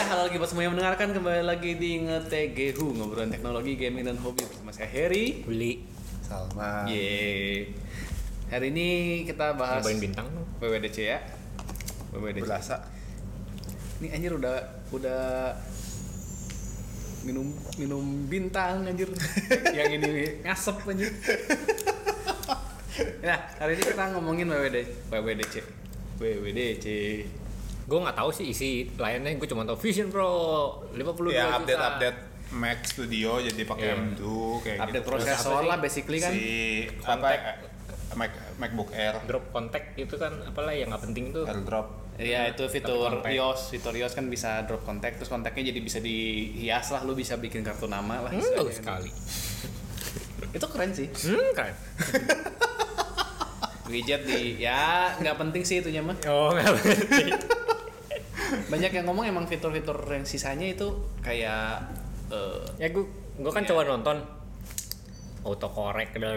Ya, halo lagi buat semua yang mendengarkan, kembali lagi di Ngetegehu, ngobrolan teknologi, gaming, dan hobi bersama saya Heri, Willy, Salma. Yeay. Hari ini kita bahas nyobain bintang WWDC ya. WWDC. Berasa. Ini anjir udah minum bintang anjir. Yang ini ngasep anjir. Nah, hari ini kita ngomongin WWDC. Gue nggak tahu sih isi lainnya, gue cuma tahu Vision Pro 50 ya, update Mac Studio jadi pakai M2 kayak update gitu. Prosesor lah basically kan si MacBook Air drop contact itu kan, apalah yang nggak penting tuh AirDrop. Iya, itu fitur iOS kan bisa drop contact, terus kontaknya jadi bisa dihias lah, lu bisa bikin kartu nama lah. Bagus sekali. Itu keren sih. Keren. Widget di ya nggak penting sih itunya mah. Oh, nggak penting. Banyak yang ngomong emang fitur-fitur yang sisanya itu kayak ya gue kan coba nonton autocorrect, aduh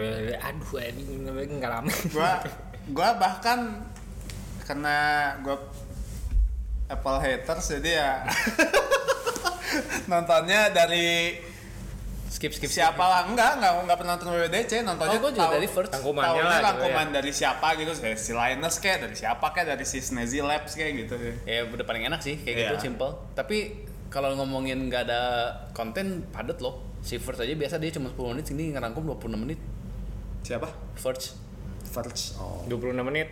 nggak lama. Gue bahkan karena gue Apple haters jadi ya nontonnya dari skip siapalah, enggak pernah nonton WWDC, nontonnya gue juga dari first rangkuman dari siapa gitu, dari si Linus kayak, dari siapa kayak, dari si Snazy Labs kayak gitu. Ya udah paling enak sih kayak gitu, simple. Tapi kalau ngomongin nggak ada konten, padet loh. Si Verge aja biasa dia cuma 10 menit, sini ngerangkum 26 menit. Siapa? Verge. Oh. 26 menit.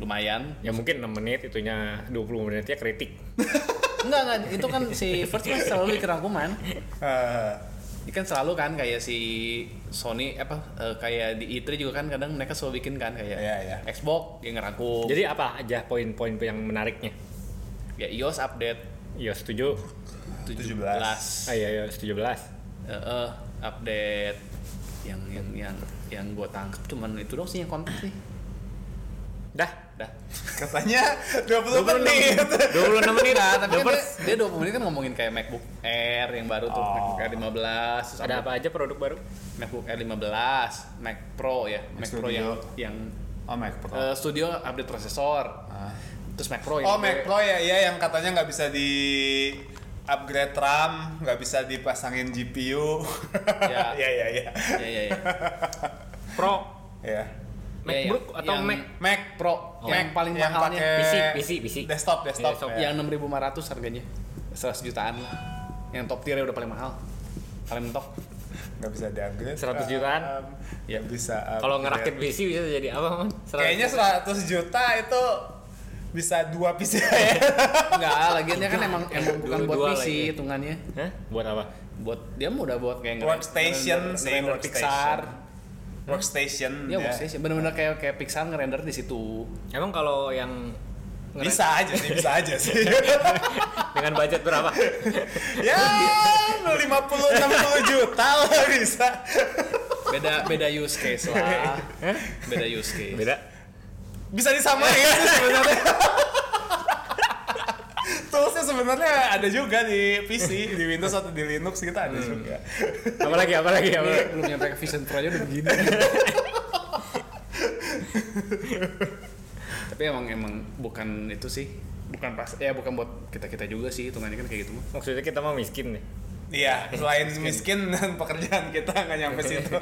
Lumayan. Ya mungkin 6 menit itunya, 20 menitnya kritik. Enggak, itu kan si Verge kan selalu di kerangkuman. Ini kan selalu kan kayak si Sony kayak di E3 juga kan kadang mereka selalu bikin kan kayak Xbox yang ngerangkum. Jadi apa aja poin-poin yang menariknya? Ya iOS update, iOS 17. Ah iya iOS 17. Update yang gua tangkap cuman itu dong sih yang kontak sih. Dah. Katanya 26 menit lah, tapi kan dia 20 menit kan ngomongin kayak MacBook Air yang baru tuh, MacBook Air 15. Ada apa aja produk baru? MacBook Air 15, Mac Pro ya, Mac Pro yang Mac Pro. Studio update prosesor. Terus Mac Pro yang Mac Pro ya yang katanya nggak bisa di upgrade RAM, nggak bisa dipasangin GPU. Ya. Pro. Ya. MacBook atau Mac Pro yang paling mahalnya PC desktop yang 6.500 harganya 100 jutaan lah, yang top tier udah paling mahal, paling mentok, nggak bisa diupgrade 100 jutaan ya bisa. Kalau ngerakit PC bisa jadi apa man? Kayaknya 100 juta itu bisa 2 PC ya. Enggak, lagiannya kan emang bukan buat PC hitungannya. Hah? Buat apa? Buat dia udah buat kayak workstation, render Pixar. Workstation. Ya workstation. Benar-benar kayak Pixar ngerender di situ. Emang kalau yang bisa aja sih. Dengan budget berapa? Ya, 50-60 juta lah bisa. Beda use case. Beda. Bisa disamain sih sebenarnya. Toolsnya sebenarnya ada juga di PC, di Windows atau di Linux gitu ada juga. Apalagi belum nyampe ke Vision Pro aja udah begini. Tapi emang bukan itu sih, bukan pas. Ya bukan buat kita juga sih, hitungannya kan kayak gitu. Maksudnya kita mah miskin nih. Iya, selain miskin dan pekerjaan kita nggak nyampe situ.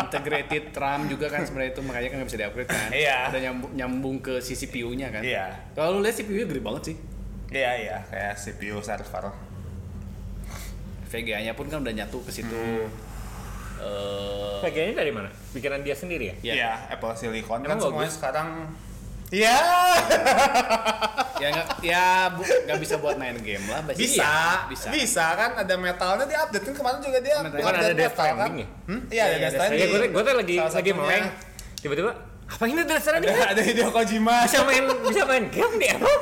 Integrated RAM juga kan sebenarnya itu, makanya kan nggak bisa di-upgrade kan. Iya. Ada nyambung ke si CPU-nya kan. Iya. Kalau lu lihat CPU-nya gede banget sih. Iya, kayak CPU server. VGA-nya pun kan udah nyatu ke situ. VGA-nya dari mana? Bikinan dia sendiri ya? Iya, Apple Silicon kan semuanya sekarang. Iya. Enggak bisa buat main game lah. Bisa kan ada metalnya diupdate kan, kemarin juga dia bukan ada Death Stranding ya? Iya, ada Death Stranding. Gue tuh lagi meleng. Tiba-tiba apa ini Death Stranding? Ada Hideo Kojima. Bisa main game di Apple.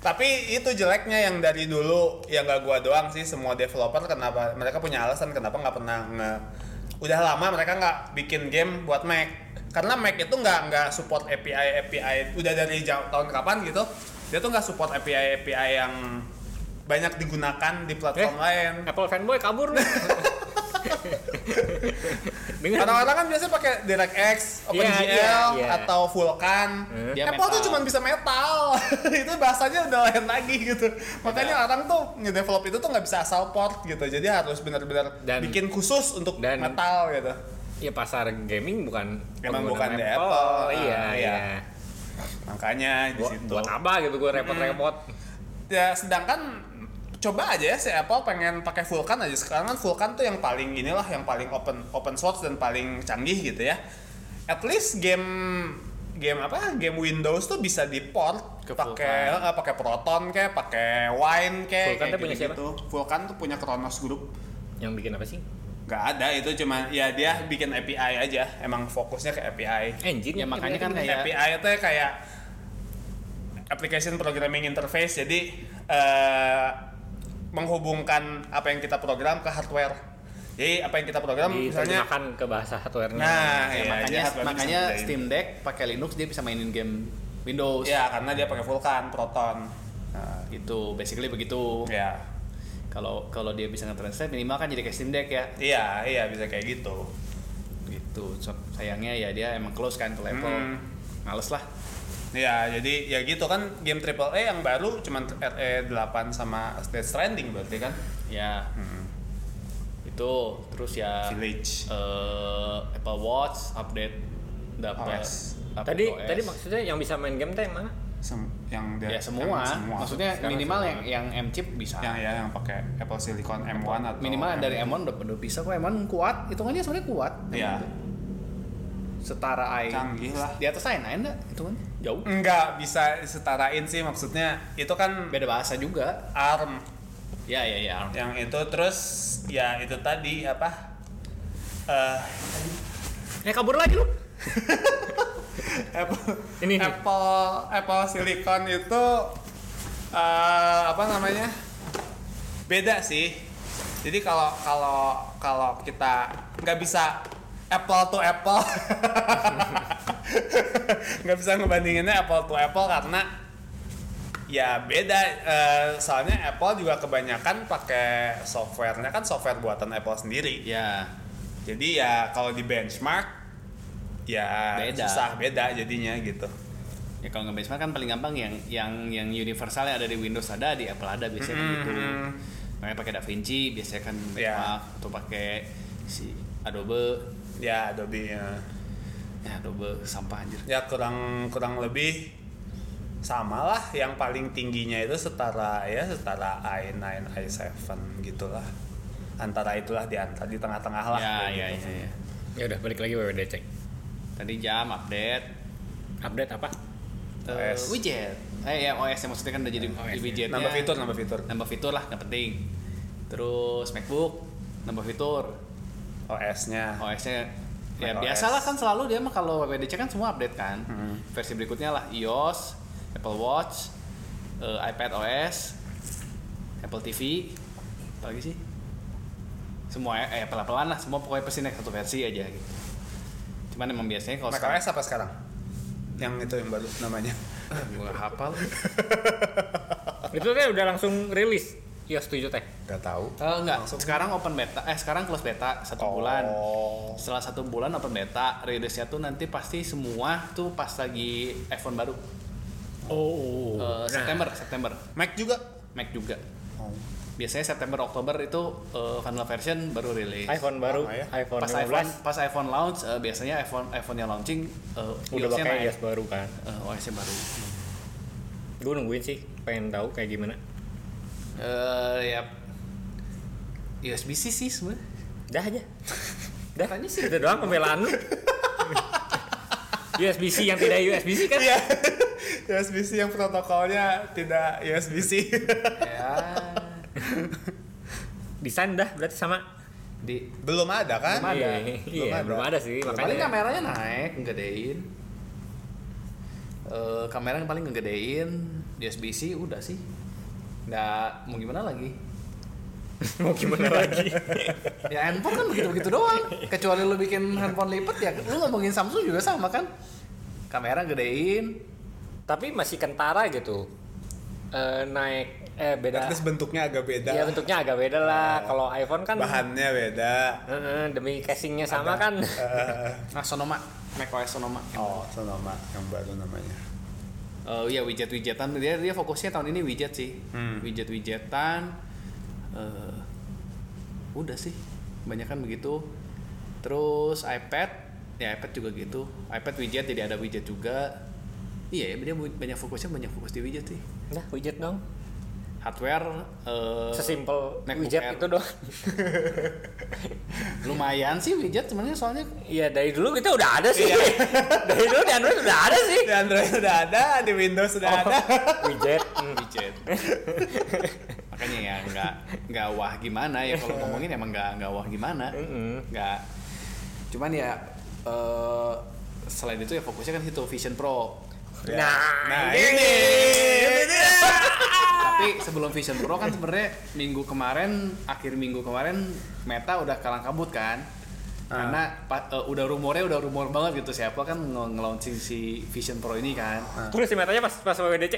Tapi itu jeleknya yang dari dulu, yang enggak gua doang sih, semua developer kenapa mereka punya alasan kenapa enggak pernah udah lama mereka enggak bikin game buat Mac. Karena Mac itu nggak support API udah dari tahun kapan gitu, dia tuh nggak support API yang banyak digunakan di platform lain. Apple fanboy kabur nih. Orang-orang kan biasanya pakai DirectX, OpenGL, atau Vulkan. Apple tuh cuma bisa Metal. Itu bahasanya udah lain lagi gitu. Makanya orang tuh ngedevelop itu tuh nggak bisa asal port gitu. Jadi harus benar-benar bikin khusus untuk Metal gitu. Iya, pasar gaming bukan di Apple. Makanya di situ. Buat apa gitu gue repot-repot. Ya sedangkan coba aja ya si Apple pengen pakai Vulkan aja. Sekarang kan Vulkan tuh yang paling inilah, yang paling open source dan paling canggih gitu ya. At least game Windows tuh bisa di-port pakai Proton kayak, pakai Wine kayak. Vulkan tuh punya siapa? Vulkan tuh punya Kronos Group. Yang bikin apa sih? Gak ada, itu cuma ya dia bikin API aja. Emang fokusnya ke API. Engine ya, makanya kan kayak API itu kayak application programming interface. Jadi menghubungkan apa yang kita program ke hardware. Jadi apa yang kita program misalnya akan ke bahasa hardware-nya. Nah, ya, makanya Steam Deck pakai Linux dia bisa mainin game Windows. Ya, karena dia pakai Vulkan, Proton. Nah, itu basically begitu. Ya. Kalau dia bisa nge-translate minimal kan jadi kayak Steam Deck ya. Iya, iya bisa kayak gitu. Gitu. So, sayangnya ya dia emang close kan ke level. Males lah. Ya, jadi ya gitu kan, game AAA yang baru cuman RE8 sama Death Stranding berarti kan? Ya. Itu terus ya Village, Apple Watch update dapat. Tadi maksudnya yang bisa main game tuh yang mana? Semua. Maksudnya minimal yang M chip bisa. Yang pakai Apple Silicon M1 atau minimal dari M1 udah bisa kok. M1 kuat, hitungannya sebenarnya kuat. Iya. Setara AI. Canggih lah. Di atas AI enggak hitungannya? Jauh. Enggak bisa setarain sih, maksudnya itu kan beda bahasa juga. ARM. Ya ARM. Yang itu terus ya itu tadi apa? Kabur lagi lu. Apple Silicon itu apa namanya? Beda sih. Jadi kalau kita enggak bisa Apple to Apple. Nggak bisa ngebandinginnya Apple to Apple karena ya beda, soalnya Apple juga kebanyakan pakai softwarenya kan software buatan Apple sendiri ya. Jadi ya kalau di benchmark ya beda. Susah beda jadinya gitu ya. Kalau ngebenchmark kan paling gampang yang universal yang ada di Windows ada, di Apple ada biasanya kan gitu. Makanya pakai DaVinci biasanya kan benchmark, atau pakai si Adobe ya. Ya Adobe sampah anjir. Ya kurang lebih sama lah, yang paling tingginya itu setara i9, i7 gitulah. Antara itulah di tengah-tengah lah. Ya. Ya udah balik lagi WWDC. Tadi jam update apa? Widget. OS yang maksudnya kan udah jadi widgetnya. Nambah fitur lah yang penting. Terus MacBook nambah fitur OS-nya ya biasalah kan, selalu dia mah kalau WWDC kan semua update kan. Versi berikutnya lah iOS, Apple Watch, iPadOS, Apple TV, apa lagi sih? Semua pelan-pelan lah, semua pokoknya pasti naik satu versi aja gitu. Cuman emang biasanya kalau macOS apa sekarang? Yang itu yang baru namanya. Gua hafal. Itu teh udah langsung rilis. iOS 7 teh? Gak tahu. Enggak. Sekarang open beta. Sekarang close beta 1 bulan. Setelah 1 bulan open beta, rilisnya tuh nanti pasti semua tuh pas lagi iPhone baru. September. Mac juga. Biasanya September Oktober itu final version baru rilis. iPhone baru. iPhone pas iPhone launch, biasanya iPhone yang launching udah pakai iOS baru kan. OS-nya baru. Gue nungguin sih, pengen tahu kayak gimana. Ya USB C sih sebenarnya. Dah aja. Katanya sih itu doang pembelaan lu. USB C yang tidak USB C kan? Iya. USB C yang protokolnya tidak USB C. Ya. Desain dah berarti sama. Belum ada kan? Belum ada sih. Makanya kameranya naik, ngegedein. Kamera yang paling ngegedein, USB C udah sih. Nggak mau gimana lagi? Ya handphone kan begitu-begitu doang. Kecuali lu bikin handphone lipat ya, lu ngomongin Samsung juga sama kan? Kamera gedein, tapi masih kentara gitu. Naik beda. Terus bentuknya agak beda. Iya, bentuknya agak beda lah. Kalau iPhone kan bahannya beda. Demi casingnya sama ada, kan. Nah, Sonoma, macOS Sonoma. Oh, Sonoma yang baru namanya. Iya, widget-widgetan. Dia fokusnya tahun ini widget sih. Widget-widgetan. Udah sih. Banyakan begitu. Terus iPad. Ya iPad juga gitu. iPad widget, jadi ada widget juga. Iya, dia banyak fokus di widget sih. Nah, widget dong. Hardware sesimpel widget Air. Itu dong. Lumayan sih widget sebenarnya, soalnya iya dari dulu kita udah ada sih. Dari dulu di Android udah ada sih. Di Android udah ada, di Windows udah ada. Widget. Makanya ya enggak wah gimana ya kalau ngomongin, emang enggak wah gimana. Enggak. Cuman ya selain itu ya fokusnya kan itu Vision Pro. Nah ini dia. Tapi sebelum Vision Pro kan sebenarnya akhir minggu kemarin Meta udah kalang kabut kan. Karena udah rumor banget gitu, siapa kan nge-launching si Vision Pro ini kan. Terus si Metanya pas WWDC.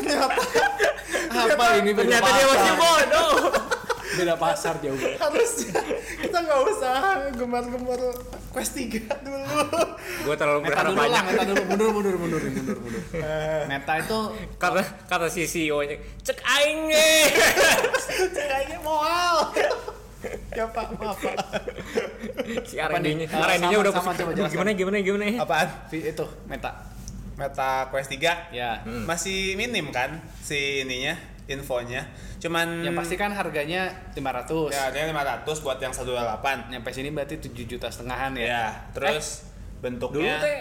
Ternyata dia masih bodoh. Beda pasar jauh. Harusnya kita nggak usah gemar-gemar Quest 3 dulu. Gue terlalu berharap banyak. Meta dulu mundur. Meta itu karena kata si CEO-nya cek aingnya mahal. Ya Pak, maaf Pak. Si R&D-nya udah gimana? Apaan? Itu Meta Quest 3 ya. Masih minim kan si ininya, infonya. Cuman yang pasti kan harganya 500. Ya, dia 500 buat yang 128. Nyampe sini berarti 7,5 juta ya. Ya, terus bentuknya dulu teh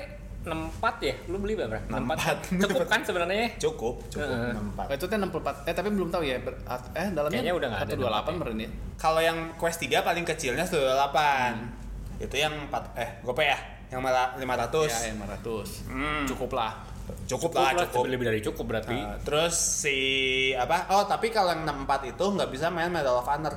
64 ya. Lu beli berapa? 64. Cukup kan sebenarnya? Cukup 64. Itu teh 64. Tapi belum tahu ya. Dalamnya kayaknya udah enggak ada 128 meren ya. Kalau yang Quest 3 paling kecilnya 128. Itu yang 4 gope ya. Yang 500. Ya, 500. Cukup lah. Lebih dari cukup berarti. Terus si apa? Oh, tapi kalau yang 64 itu nggak bisa main Medal of Honor.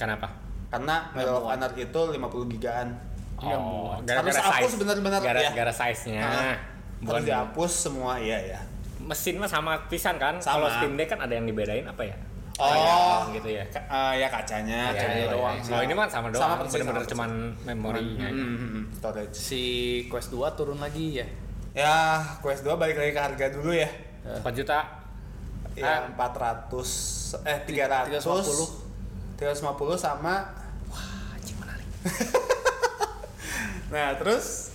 Kenapa? Karena Medal of Honor itu 50 gigaan. Oh, harus hapus benar-benar ya. Gara-gara size-nya. Bukan dihapus semua, iya ya. Mesin mah sama pisan kan? Kalau Steam Deck kan ada yang dibedain apa ya? Oh, gitu ya. Ya kacanya doang. Kalau ini mah sama doang. Benar-benar cuman memorinya. Si Quest 2 turun lagi ya. Ya, Quest 2 balik lagi ke harga dulu ya. 4 juta. Ya, 350 sama wah, anjing menarik. Nah, terus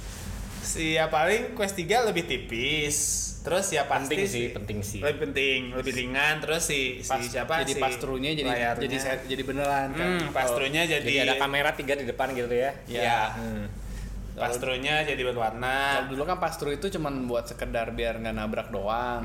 si ya paling Quest 3 lebih tipis. Terus ya pasti penting sih. Lebih ringan. Terus si pastrunya jadi beneran kan. Pastrunya jadi ada kamera 3 di depan gitu ya. Iya. Pastrunya jadi berwarna. Kalau dulu kan pastru itu cuma buat sekedar biar nggak nabrak doang.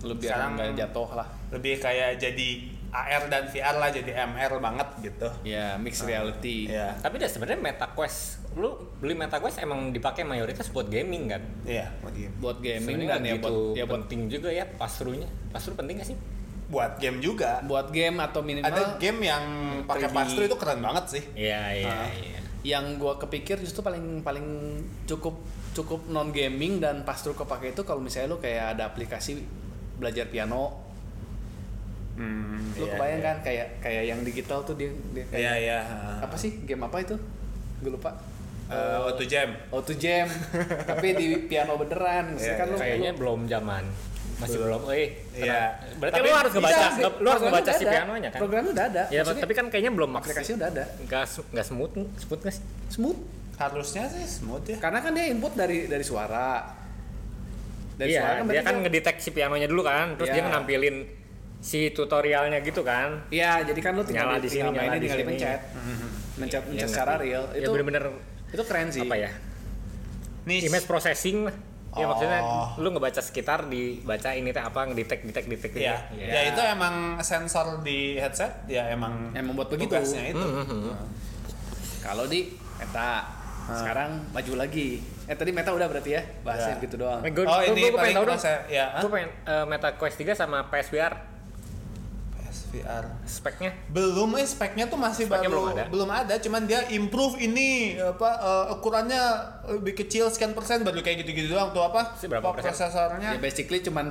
Lebih nggak jatuh lah. Lebih kayak jadi AR dan VR lah, jadi MR banget gitu. Ya, mixed reality. Ya. Tapi udah sebenarnya Meta Quest, lu beli Meta Quest emang dipakai mayoritas buat gaming kan? Iya, buat gaming kan ya, buat penting juga ya pastrunya. Pastru penting nggak sih? Buat game juga. Buat game atau minimal ada game yang pakai pastru itu keren banget sih. Iya. Yang gua kepikir justru paling cukup non gaming dan pastru kepake itu kalau misalnya lu kayak ada aplikasi belajar piano. Lu kebayang kan kayak yang digital tuh dia kayak apa sih game apa itu? Gue lupa. Auto Jam. Tapi di piano beneran. Kan kayaknya belum zaman. Masih belum. Berarti lu harus ngebaca. Lu harus ngebaca si pianonya kan. Programnya udah ada. Ya, maksudnya, tapi kan kayaknya belum aplikasinya udah ada. Enggak smooth enggak sih? Smooth. Harusnya sih smooth ya. Karena kan dia input dari suara. Suara kan dia kan ngedetek si pianonya dulu kan, terus dia menampilin si tutorialnya gitu kan. Iya, jadi kan lu tinggal di sini mainnya tinggal dipencet. Mencet secara real. Itu benar-benar itu keren sih. Apa ya? Image processing lah. Ya maksudnya lu ngebaca sekitar, dibaca ini teh apa, ngedetek gitu. Ya itu emang sensor di headset ya emang buat begitu itu. Kalau di Meta sekarang maju lagi. Tadi Meta udah berarti ya bahasnya gitu doang. Gue pengen tahu dong. Meta Quest 3 sama PSVR. VR. Speknya? Belum, speknya tuh masih speknya baru, belum ada. Cuman dia improve ini ukurannya lebih kecil sekian persen, baru kayak gitu-gitu doang tuh apa? Berapa prosesornya? Ya basically cuman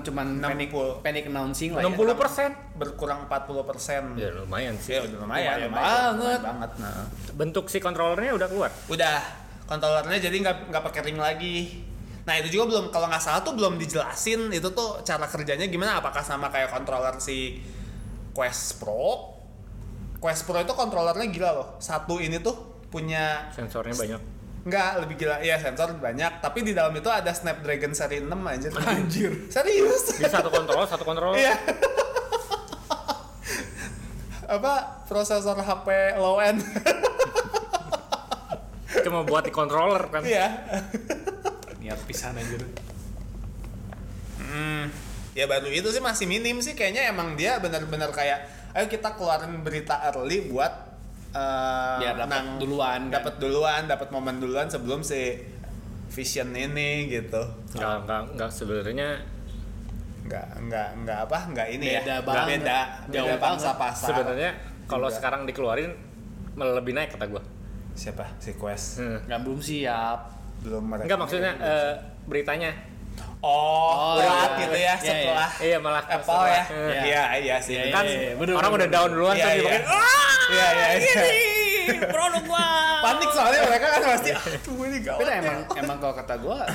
panic announcing lah. 60% berkurang 40%. Ya lumayan sih. Ya lumayan banget. Nah, bentuk si controllernya udah keluar? Udah. Controllernya jadi nggak pakai ring lagi. Nah itu juga belum, kalau nggak salah tuh belum dijelasin itu tuh cara kerjanya gimana, apakah sama kayak controller si Quest Pro. Quest Pro itu controllernya gila loh, satu ini tuh punya sensornya banyak. Nggak, lebih gila, iya sensor banyak, tapi di dalam itu ada Snapdragon seri 6 aja. Anjir, serius? Di satu kontrol iya. Apa, prosesor HP low end cuma buat di controller kan? Iya. Niat pisan aja tuh. Ya baru itu sih masih minim sih kayaknya, emang dia benar-benar kayak ayo kita keluarin berita early buat dapat momen duluan sebelum si Vision ini gitu. Enggak sebenarnya enggak ini beda ya. Beda bangsa pasar. Sebenarnya kalau sekarang dikeluarin malah lebih naik kata gua. Siapa? Si Quest. Enggak belum siap. Enggak maksudnya beritanya. Oh, berat gitu ya setelah. Iya malah Apple ya. Iya sih. Kan orang udah down duluan tapi pakai produk gua. Panik soalnya mereka kan pasti aduh ini gawat. Tapi emang kalau kata gua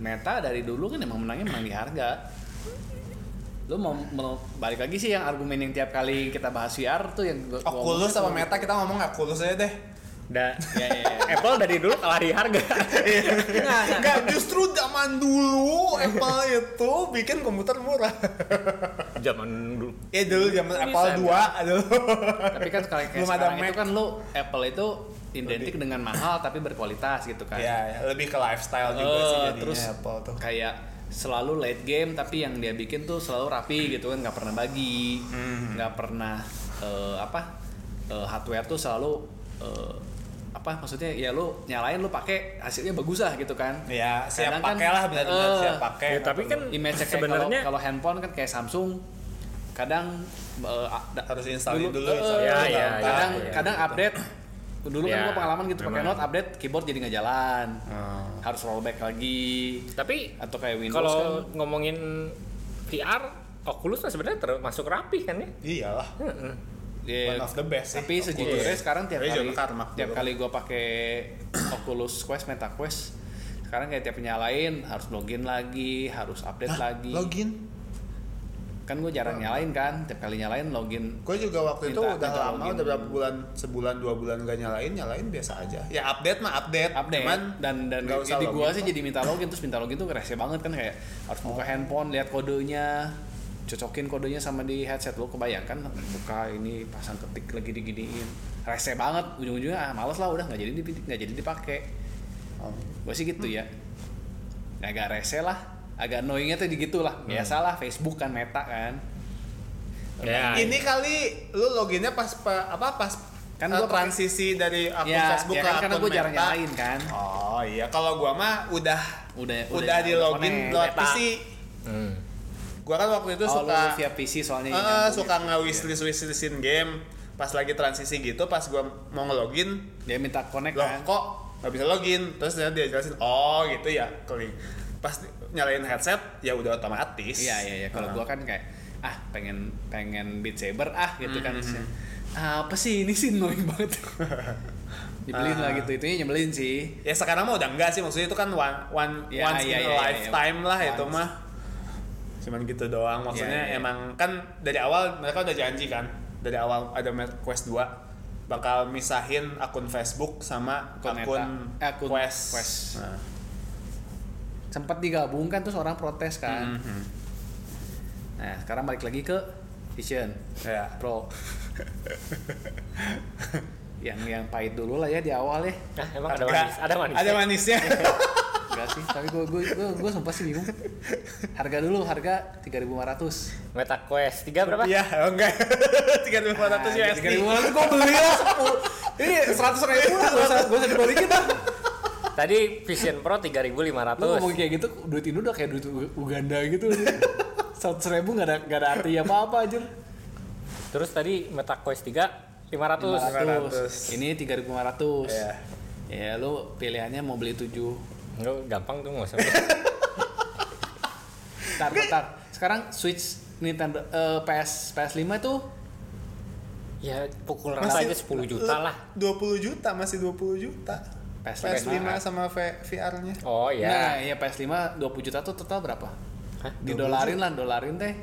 Meta dari dulu kan emang menang di harga. Lu mau balik lagi sih yang argumen yang tiap kali kita bahas VR tuh yang Oculus sama Meta, kita ngomong Oculus aja deh. Apple dari dulu kalah di harga. Enggak, justru zaman dulu Apple itu bikin komputer murah. Zaman Apple 2 dulu. Tapi kan sekarang itu kan lo Apple itu identik dengan mahal tapi berkualitas gitu kan. Iya, lebih ke lifestyle juga sih jadinya terus Apple tuh. Kayak selalu late game tapi yang dia bikin tuh selalu rapi gitu kan, enggak pernah bagi. Enggak pernah hardware tuh selalu apa maksudnya ya lu nyalain lu pakai hasilnya bagus lah gitu kan ya, siap pakailah kan, benar-benar siap pakai ya, tapi kan image-nya sebenarnya kalau handphone kan kayak Samsung kadang harus installin dulu kadang update dulu kan gua pengalaman gitu pakai Note update keyboard jadi nggak jalan harus rollback lagi tapi atau kayak Windows kalau kan, ngomongin VR Oculus kan sebenarnya termasuk rapi kan ya iyalah. One of the best. Tapi sejujurnya sekarang tiap kali gue pakai Oculus Quest, Meta Quest, sekarang kayak tiap nyalain harus login lagi, harus update lagi. Login? Kan gue jarang nyalain kan, tiap kali nyalain login. Gue juga waktu itu udah lama, udah berapa bulan, sebulan 2 bulan gak nyalain biasa aja. Ya update mah update. Dan di gue sih jadi minta login, terus minta login tuh rese banget kan kayak harus buka handphone, lihat kodenya. Cocokin kodenya sama di headset lo, kebayangkan buka ini pasang ketik lagi diginiin rese banget, ujung-ujungnya males lah udah nggak jadi dipakai. Gue sih gitu ya, agak rese lah, agak annoyingnya tuh gitulah biasalah Facebook kan Meta kan. Ini kali lu loginnya pas kan gua transisi dari akun Facebook ke akun Meta. Karena gue jarang nyalain kan. Oh iya, kalau gue mah udah di login lewat PC. Gua kan waktu itu suka via PC soalnya suka nge-wishlist-wishlistin game. Pas lagi transisi gitu, pas gua mau nge-login dia minta connect kan. Kok enggak bisa login. Terus dia jelasin, "Oh, gitu ya, klik." Pas nyalain headset ya udah otomatis. Iya. Kalau gua kan kayak pengen Beat Saber gitu kan. Apa sih ini sih annoying banget. Nyebelin lah gitu, itunya nyebelin sih. Ya sekarang mah udah enggak sih, maksudnya itu kan once in a lifetime lah itu mah. Cuman gitu doang maksudnya emang kan dari awal mereka udah janji kan, dari awal ada Quest 2 bakal misahin akun Facebook sama akun Quest. Nah, sempat digabungkan terus orang protes kan. Nah sekarang balik lagi ke Vision Pro. yang pahit dulu lah ya di awal ya. Emang ada manisnya. Enggak sih, tapi gue sumpah sih bingung. Harga 3.500. Meta Quest 3 berapa? Iya, enggak. 3.500 USD. 3.500 gue beli ya 10. Ini 100 ribu gue usah dibalikin dah. Tadi Vision Pro 3.500. Lu ngomong kayak gitu, duit Indo udah kayak duit Uganda gitu. 100 ribu enggak ada arti apa-apa anjir. Terus tadi Meta Quest 3 500. Ini 3500. Iya. Ya lu pilihannya mau beli 7. Enggak, gampang tuh enggak usah. Bentar. Sekarang Switch Nintendo PS5 itu ya pukul rata aja 10 juta lah. 20 juta, masih 20 juta. PS5 sama VR-nya. Oh iya. Nah, ya PS5 20 juta tuh total berapa? Hah? Didolarin teh.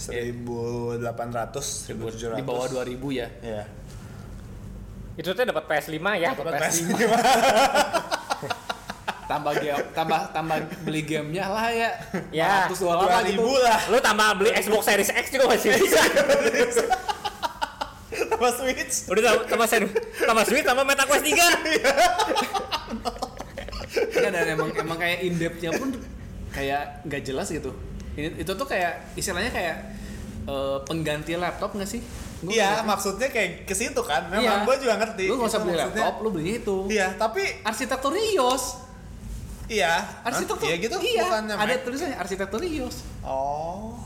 1.800, 1.700. Di bawah 2.000 ya. Iya. Itu teh dapat PS5 ya. Dapat PS5. tambah beli gamenya lah ya. Ya. $200 lah. Lu tambah beli Xbox Series X juga masih bisa. Tambah Switch. Udah tambah Switch, tambah Meta Quest 3. Ya, dan emang kayak in-depth-nya pun kayak nggak jelas gitu. Itu tuh kayak istilahnya kayak pengganti laptop nggak sih? Iya, maksudnya kayak ke situ kan. Memang gue juga ngerti. Lu nggak usah beli laptop, lu belinya itu. Iya, tapi arsitektur iOS. Iya, arsitektur. Iya gitu. Iya. Ada tulisannya arsitektur iOS. Oh,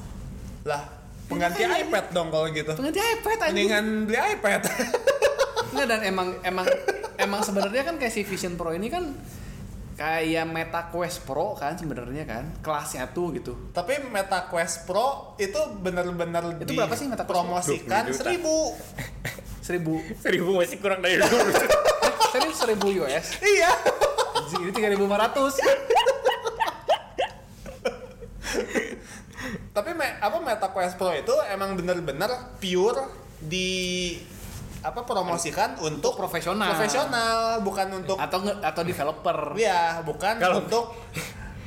lah pengganti ya, iPad dong kalau gitu. Pengganti iPad aja. Mendingan beli iPad. Nggak, dan emang sebenarnya kan kayak si Vision Pro ini kan kayak Meta Quest Pro kan sebenarnya kan kelasnya tuh gitu. Tapi Meta Quest Pro itu benar-benar itu berapa sih Meta promosikan? 1.000. 1.000 masih kurang dari 2. Serius 1.000 US. Iya. Ini 3.500. Tapi apa Meta Quest Pro itu emang benar-benar pure di apa promosikan untuk profesional, bukan untuk atau developer. Iya, bukan kalau untuk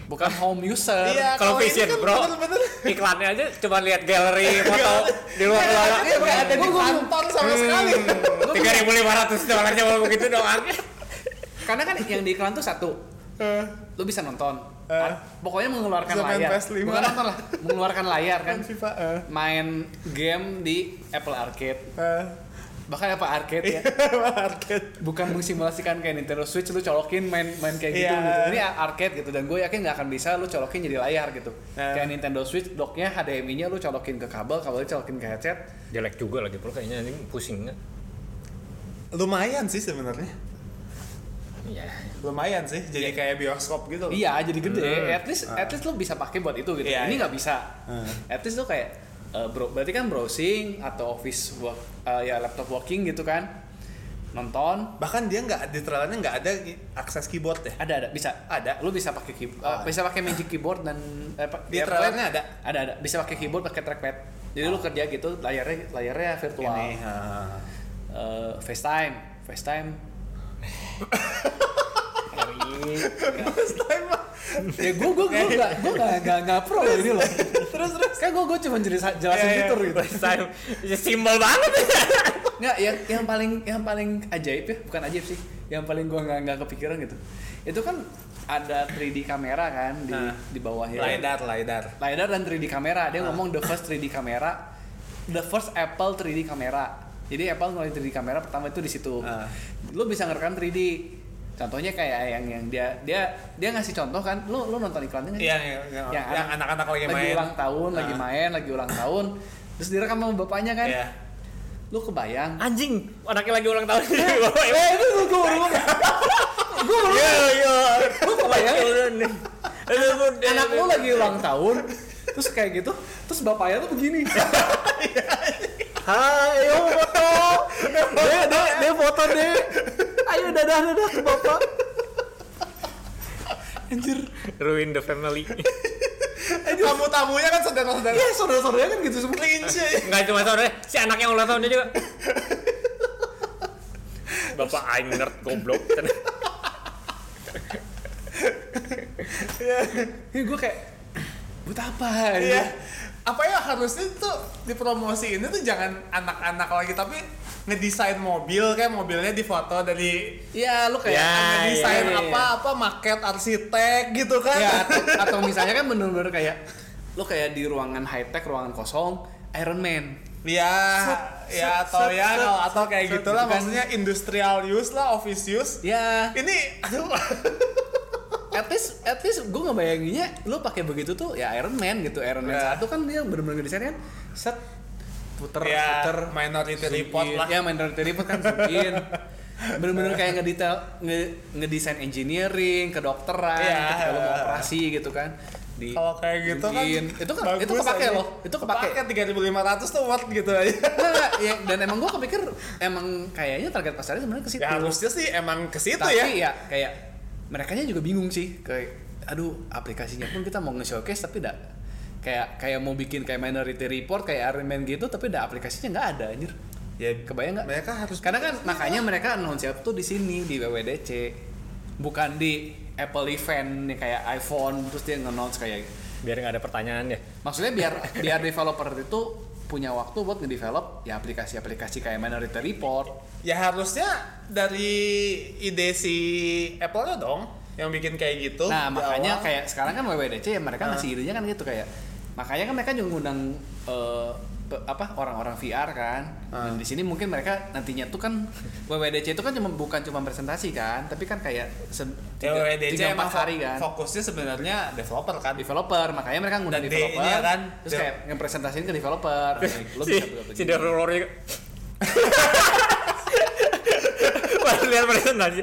bukan home user. Iya, kalau Vision kan Pro bener. Iklannya aja coba lihat galeri foto di luar-luar. Iya, ada di kantor sama sekali. $3.500 kalau begitu dong. Karena kan yang di iklan tuh satu. Lu bisa nonton. Pokoknya mengeluarkan layar. Bukan nonton lah, mengeluarkan layar kan. Main game di Apple Arcade. Bahkan apa arcade ya? Arcade. Bukan mengsimulasikan kayak Nintendo Switch lu colokin main kayak gitu. Ini arcade gitu, dan gue yakin enggak akan bisa lu colokin jadi layar gitu. Kayak Nintendo Switch docknya HDMI-nya lu colokin ke kabelnya colokin ke headset. Jelek juga lagi pula kayaknya, ini pusingnya. Lumayan sih sebenarnya. Iya, lumayan sih. Jadi kayak bioskop gitu. Iya, jadi gede. At least lu bisa pakai buat itu gitu. Ini enggak bisa. At least lu kayak berarti kan browsing atau office work, ya laptop working gitu kan, nonton. Bahkan dia nggak di trailernya nggak ada akses keyboard ya. Ada bisa ada. Lu bisa pakai bisa pakai Magic Keyboard dan di trailernya ada bisa pakai keyboard pakai trackpad. Jadi lu kerja gitu layarnya virtual. Ini, FaceTime. FaceTime. Ya gue nggak pro ini loh. Terus kan gue cuma jelasin fitur gitu. FaceTime simbol banget. Nggak, yang paling ajaib ya, bukan ajaib sih. Yang paling gue nggak kepikiran gitu. Itu kan ada 3D kamera kan di bawahnya. LiDAR dan 3D kamera. Dia ngomong the first 3D kamera, the first Apple 3D kamera. Jadi Apple ngeluarin 3D kamera pertama itu di situ. Lo bisa ngerekam 3D. Contohnya kayak yang dia ngasih contoh kan, lu nonton iklannya kan? Iya. Yang anak-anak lagi main. Lagi ulang tahun. Terus direkam sama bapaknya kan? Iya. Lu kebayang? Anjing, anaknya lagi ulang tahun. Itu gue. Yo. Lu kebayang? Anak lu lagi ulang tahun. Terus kayak gitu, terus bapaknya tuh begini. Hai, ayo foto. Deh foto deh. Ayo dadah ke bapak. Anjir, ruin the family. Tamu-tamunya kan saudara-saudara. Iya, saudara-saudaranya kan gitu semua. Enggak cuma saudara, si anaknya ulang tahun dia juga. Bapak I'm nerd goblok. Ya, gue kayak buat apa ini? Apa ya, harusnya tuh dipromosiin tuh jangan anak-anak lagi, tapi ngedesain mobil kayak mobilnya difoto dari lu kayak ngedesain apa maket arsitek gitu kan ya, atau misalnya kan bener-bener kayak lu kayak di ruangan high tech, ruangan kosong Iron Man atau kayak set, gitulah gitu kan. Maksudnya industrial use lah, office use ini aduh. At least gue ngebayanginnya lu pakai begitu tuh ya Iron Man gitu. Iron Man 1 kan dia bener-bener ngedesain kan set puter Minority Report lah. Ya Minority Report kan zoomin. Bener-bener kayak ngedetail, ngedesain engineering, kedokteran, kalau mau operasi gitu kan. Kalau kayak gitu kan itu kepake loh. Itu kepake 3.500 tuh worth gitu aja. Nah, ya, dan emang gue kepikir emang kayaknya target pasarnya sebenarnya ke situ. Ya harusnya sih emang ke situ ya. Tapi ya kayak merekanya juga bingung sih kayak aduh aplikasinya pun kita mau nge-showcase tapi enggak kayak mau bikin kayak Minority Report kayak Iron Man gitu tapi udah aplikasinya nggak ada anjir. Ya kebayang nggak? Mereka harus karena kan makanya mereka announce up tuh di sini di WWDC bukan di Apple event nih kayak iPhone terus dia nge-announce kayak biar nggak ada pertanyaan ya. Maksudnya biar developer itu punya waktu buat nge-develop ya aplikasi-aplikasi kayak Minority Report. Ya harusnya dari ide si Apple-nya dong yang bikin kayak gitu. Nah, makanya awal. Kayak sekarang kan WWDC ya mereka ngasih idenya kan gitu kayak. Makanya kan mereka juga ngundang orang-orang VR kan. Dan di sini mungkin mereka nantinya tuh kan WWDC itu kan bukan cuma presentasi kan, tapi kan kayak WWDC 3-4 hari kan. Fokusnya sebenarnya developer kan. Developer, makanya mereka ngundang dan developer kan. Terus kayak ngepresentasiin ke developer. Lo bisa begini. Si developer. Lihat presentasi.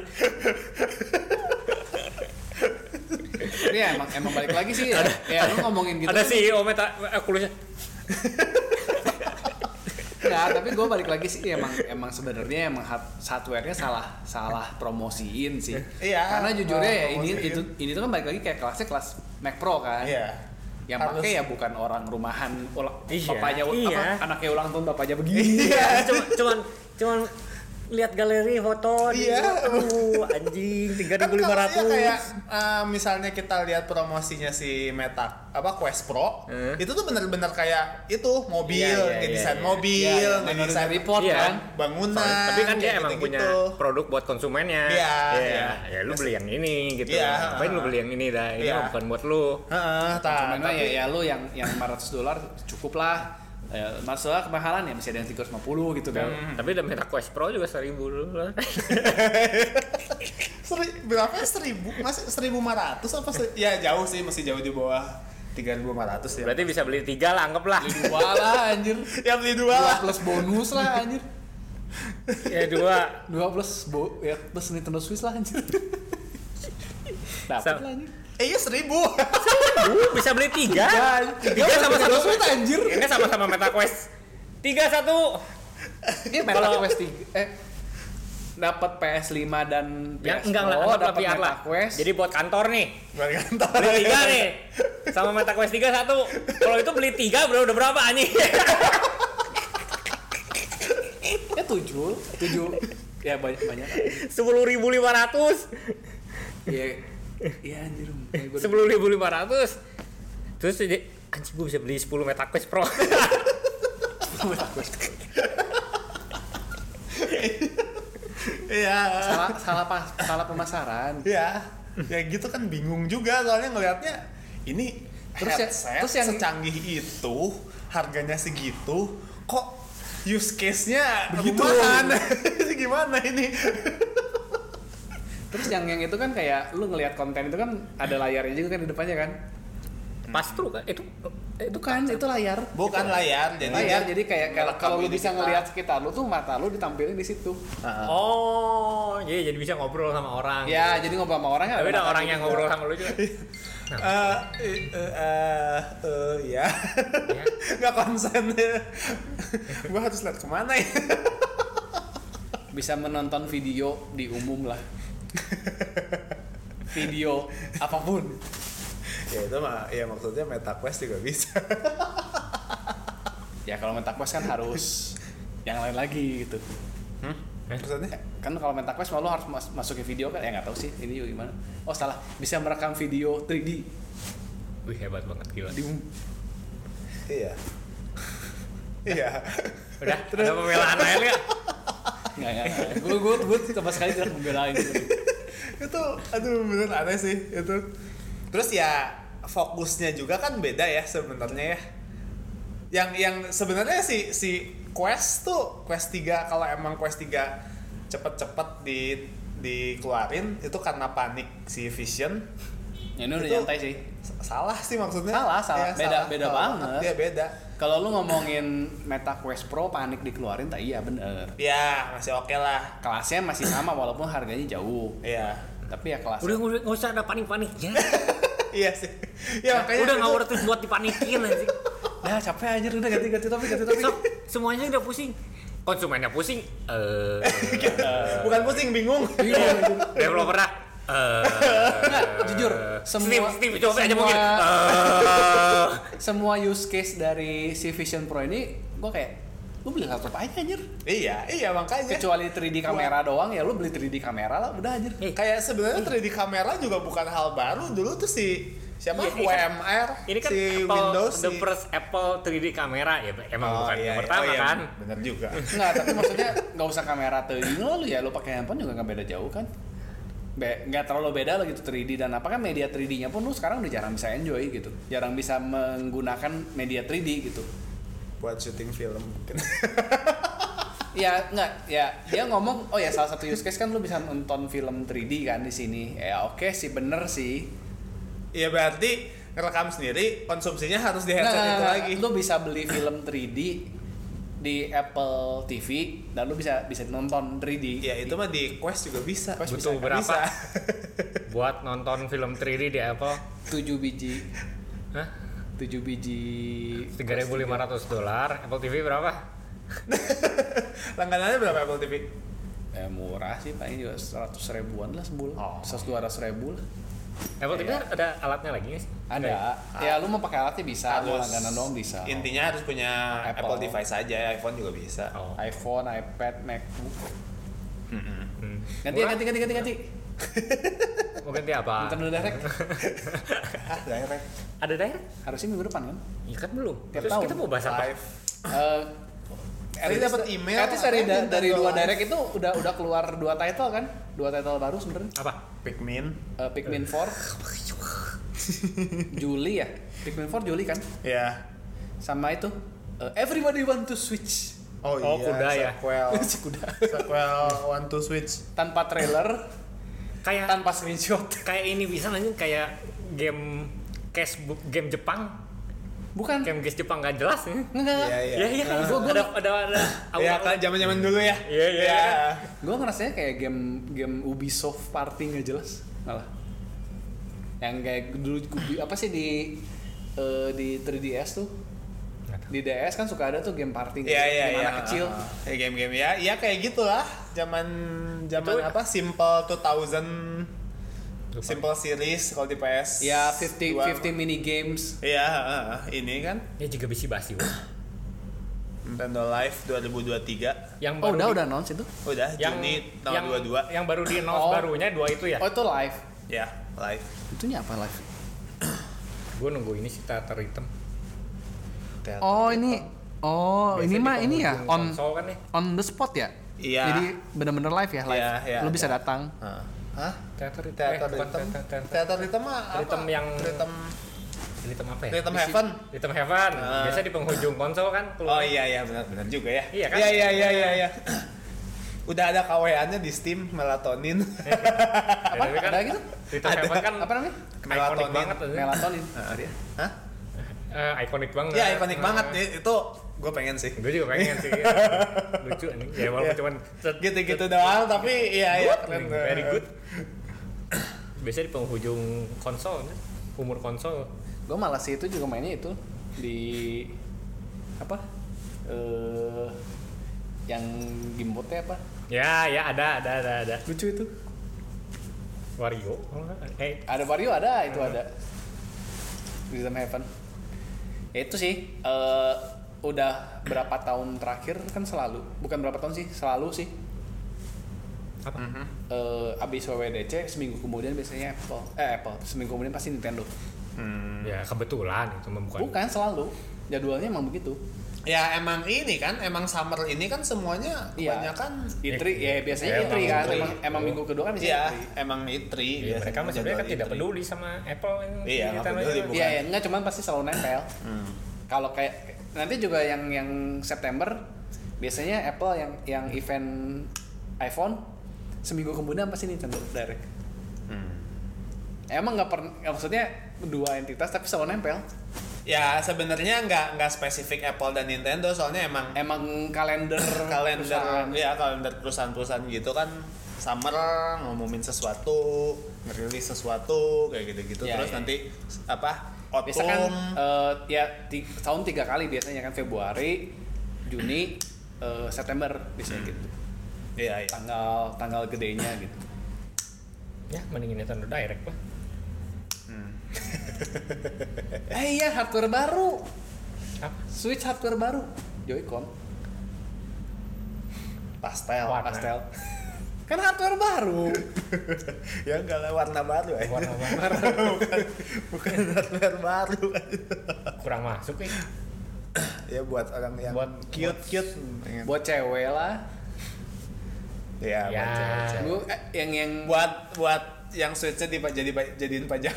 Iya emang balik lagi sih ya. Ya lu ngomongin gitu. Ada CEO Meta Oculusnya. Nah, tapi gue balik lagi sih emang sebenarnya emang hardware-nya salah promosiin sih. Iya. Karena jujurnya ya ini tuh kan balik lagi kayak kelasnya kelas Mac Pro kan. Iya. Yang pakai ya bukan orang rumahan, bapaknya anaknya ulang tahun bapaknya begini. Iya. Cuman lihat galeri foto anjing 3.500 kan kayak misalnya kita lihat promosinya si Meta Quest Pro itu tuh benar-benar kayak itu mobil desain mobil desain report kan bangunan tapi kan dia emang punya produk buat konsumennya ya lu beli yang ini gitu ngapain lu beli yang ini dah ini bukan buat lu konsumennya ya lu yang $500 cukup lah. Masalah kemahalan ya masih ada yang 350 gitu kan. Tapi udah Meta Quest Pro juga 1.000 dulu lah. Berapa 1.000? Masih 1.500 apa? Ya jauh sih, masih jauh di bawah 3.500 ya. Berarti bisa beli 3 lah anggap lah. Beli 2 lah anjir. Ya beli 2 lah plus bonus lah anjir. Ya 2 plus Nintendo Switch lah anjir. Dapat lah anjir. Iya 1.000 bisa beli 3 sama-sama Switch anjir. Ini sama-sama Meta Quest 3-1. Ini Meta Quest 3 dapat PS5 dan PS4 dapat Meta Quest. Jadi buat kantor nih. Buat kantor. Beli 3 nih. Sama Meta Quest 3-1. Kalau itu beli 3 bro udah berapa anjing? Ya 7. Ya banyak. 10.500. Iya. Iya anjir. 10.500. Terus jadi anjir gue bisa beli 10 Meta Quest Pro. Iya. salah pemasaran. Iya. Ya gitu kan bingung juga soalnya ngelihatnya ini terus yang secanggih itu harganya segitu kok use case-nya begituan. Gimana ini? Terus yang itu kan kayak lu ngelihat konten itu kan ada layarnya juga kan di depannya kan. Pass-through kan itu kan itu layar. Bukan itu layar, jadi layar jadi kayak kalau lu bisa ngelihat sekitar lu tuh mata lu ditampilin di situ. Oh, jadi bisa ngobrol sama orang. Ya, gitu. Jadi ngobrol sama orang kan. Tapi ada orang yang ngobrol sama lu juga. Ya. Enggak konsen. Gua harus lihat kemana ya. Bisa menonton video di umum lah. Video apapun ya itu mah ya maksudnya Meta Quest juga bisa. Ya kalau Meta Quest kan harus yang lain lagi gitu. Maksudnya kan kalau Meta Quest malu harus masukin video kan ya nggak tahu sih ini gimana. Oh salah bisa merekam video 3D. Wih hebat banget gila. Iya udah ada pembelaan lain nggak? Nggak. Gue sama sekali tidak membelain itu. Aduh bener aneh sih itu. Terus ya fokusnya juga kan beda ya sebenarnya ya. Yang sebenarnya si Quest tuh Quest 3 kalau emang Quest 3 cepet-cepet dikeluarin itu karena panik si Vision. Ya, ini udah nyantai sih. Salah sih maksudnya. Salah. Ya, beda banget. Dia beda. Kalau lu ngomongin Meta Quest Pro panik dikeluarin, tak iya bener. Iya, masih oke lah. Kelasnya masih sama walaupun harganya jauh. Iya. Tapi ya kelasnya. Udah nggak usah ada panik-paniknya. Iya sih. Ya makanya udah nggak worth it buat dipanikin sih. Ya capek anjir, udah ganti-ganti topik, ganti topik. Semuanya udah pusing. Konsumennya pusing. Bukan pusing, bingung. Bingung. Developernya. Nggak, jujur semua use case dari si Vision Pro ini gue kayak lu beli laptop aja anjir. Iya makanya kecuali 3D kamera doang ya lu beli 3D kamera lah udah anjir. Kayak sebenarnya 3D kamera juga bukan hal baru, dulu tuh si siapa WMR ini kan si Apple, Windows the first Apple 3D kamera ya emang bukan yang pertama kan bener juga. Nggak, tapi maksudnya nggak usah kamera tuh lu ya lu pakai handphone juga nggak beda jauh kan. Nggak terlalu beda lah gitu 3D dan apa kan media 3D-nya pun lu sekarang udah jarang bisa enjoy gitu, jarang bisa menggunakan media 3D gitu buat syuting film mungkin. Ya nggak ya dia ngomong oh ya salah satu use case kan lu bisa nonton film 3D kan di sini ya oke sih bener sih ya berarti ngerekam sendiri konsumsinya harus di headset nah, itu lagi lu bisa beli film 3D di Apple TV dan lu bisa nonton 3D. Ya itu mah di Quest juga bisa. Quest butuh bisa, berapa? Bisa. Buat nonton film 3D di Apple 7 biji. Hah? 7 biji $3,500. Apple TV berapa? Langganannya berapa Apple TV? Murah sih paling juga 100 ribuan lah sebulan. 100-200 ribu lah. Apple TV ada alatnya lagi sih? Ada. Ya lu mau pakai alatnya bisa, lu langganan doang bisa. Intinya harus punya Apple device aja, iPhone juga bisa. Oh. iPhone, iPad, MacBook. Ganti. Mau ganti apa? Nintendo Direct. Direct. Ada Direct? Harusnya minggu depan kan? Iya kan belum. Terus tahun. Kita mau bahas apa? Eris dapat email. Eris dari 2 Direct itu udah keluar 2 title kan? 2 title baru sebenarnya. Apa? Pikmin 4. Juli ya? Pikmin 4 Juli kan? Iya. Yeah. Sama itu. Everybody want to switch. Oh iya, kuda ya. Sequel want to switch tanpa trailer. Kayak tanpa screenshot. Kayak ini bisa nanti kayak game Jepang. Bukan game guys Jepang nggak jelas ya? Nggak. Iya. Ada. Ya kan zaman-zaman dulu ya. Iya. Gue ngerasanya kayak game Ubisoft Party nggak jelas, malah. Yang kayak dulu apa sih di 3DS tuh? Di DS kan suka ada tuh game party game anak kecil. Game-game ya kayak gitulah. Zaman apa? Simple 2000. Simple series kalau di PS. Ya 50 mini games. Iya, ini kan. Ya juga bisi basi. Nintendo Live 2023. Yang baru udah announce itu. Udah Juni tahun 22. Yang baru di announce barunya 2 itu ya. Oh itu live. Ya, live. Itunya apa live? Gue nunggu ini si Teater Item. Ini mah ini ya on the spot ya. Iya. Jadi benar-benar live ya live. Ya, lu bisa datang. Hah? Teater Ritem apa? Ritem apa ya? Ritem Heaven. Biasa di penghujung konsol kan keluar. Oh iya benar juga ya. Iya kan? Iya. Udah ada KW-annya di Steam melatonin. Apa? Ada gitu? Ritem Heaven kan apa namanya? Melatonin banget. Melatonin. Hah? Ikonik banget. Iya, ikonik banget itu. Gue pengen sih. Gue juga pengen sih. Lucu nih. Ya walaupun cuman gitu-gitu doang tapi iya keren. Very good. Biasanya di penghujung konsol kan. Umur konsol. Gue malas sih itu juga mainnya itu di apa? Yang gimbotnya apa? Ya ada. Lucu itu. Wario. Ada Wario ada itu ada. Rhythm Heaven. Itu sih udah berapa tahun terakhir kan selalu apa? Abis WWDC seminggu kemudian biasanya Apple seminggu kemudian pasti Nintendo. Ya kebetulan itu bukan selalu jadwalnya emang begitu ya emang ini kan emang summer ini kan semuanya kebanyakan E3 ya biasanya E3 kan emang minggu kedua kan biasanya emang E3 ya, mereka sebenarnya kan tidak peduli sama Apple yang iya enggak cuman pasti selalu nempel. Kalau kayak nanti juga yang September biasanya Apple yang event iPhone seminggu kemudian pasti Nintendo Direct. Emang nggak maksudnya dua entitas tapi selalu nempel. Ya sebenarnya nggak spesifik Apple dan Nintendo, soalnya emang kalender perusahaan. Ya kalender perusahaan-perusahaan gitu kan, summer ngumumin sesuatu, ngerilis sesuatu kayak gitu-gitu ya, terus ya. Nanti apa? Autumn. Biasa kan ya tahun 3 kali biasanya kan, Februari, Juni, September biasanya gitu. Iya, ya. Tanggal gedenya gitu. Ya mendingin Nintendo Direct lah. Iya hardware baru. Apa? Switch hardware baru. Joy-Con. Pastel. Kan hardware baru. Ya enggak lah, warna baru aja. Bukan hardware baru. Kurang masuk ya. Ya buat orang yang cute-cute, buat cewek lah. Ya, ya. Buat cewek. Yang buat yang switch-nya jadiin pajak.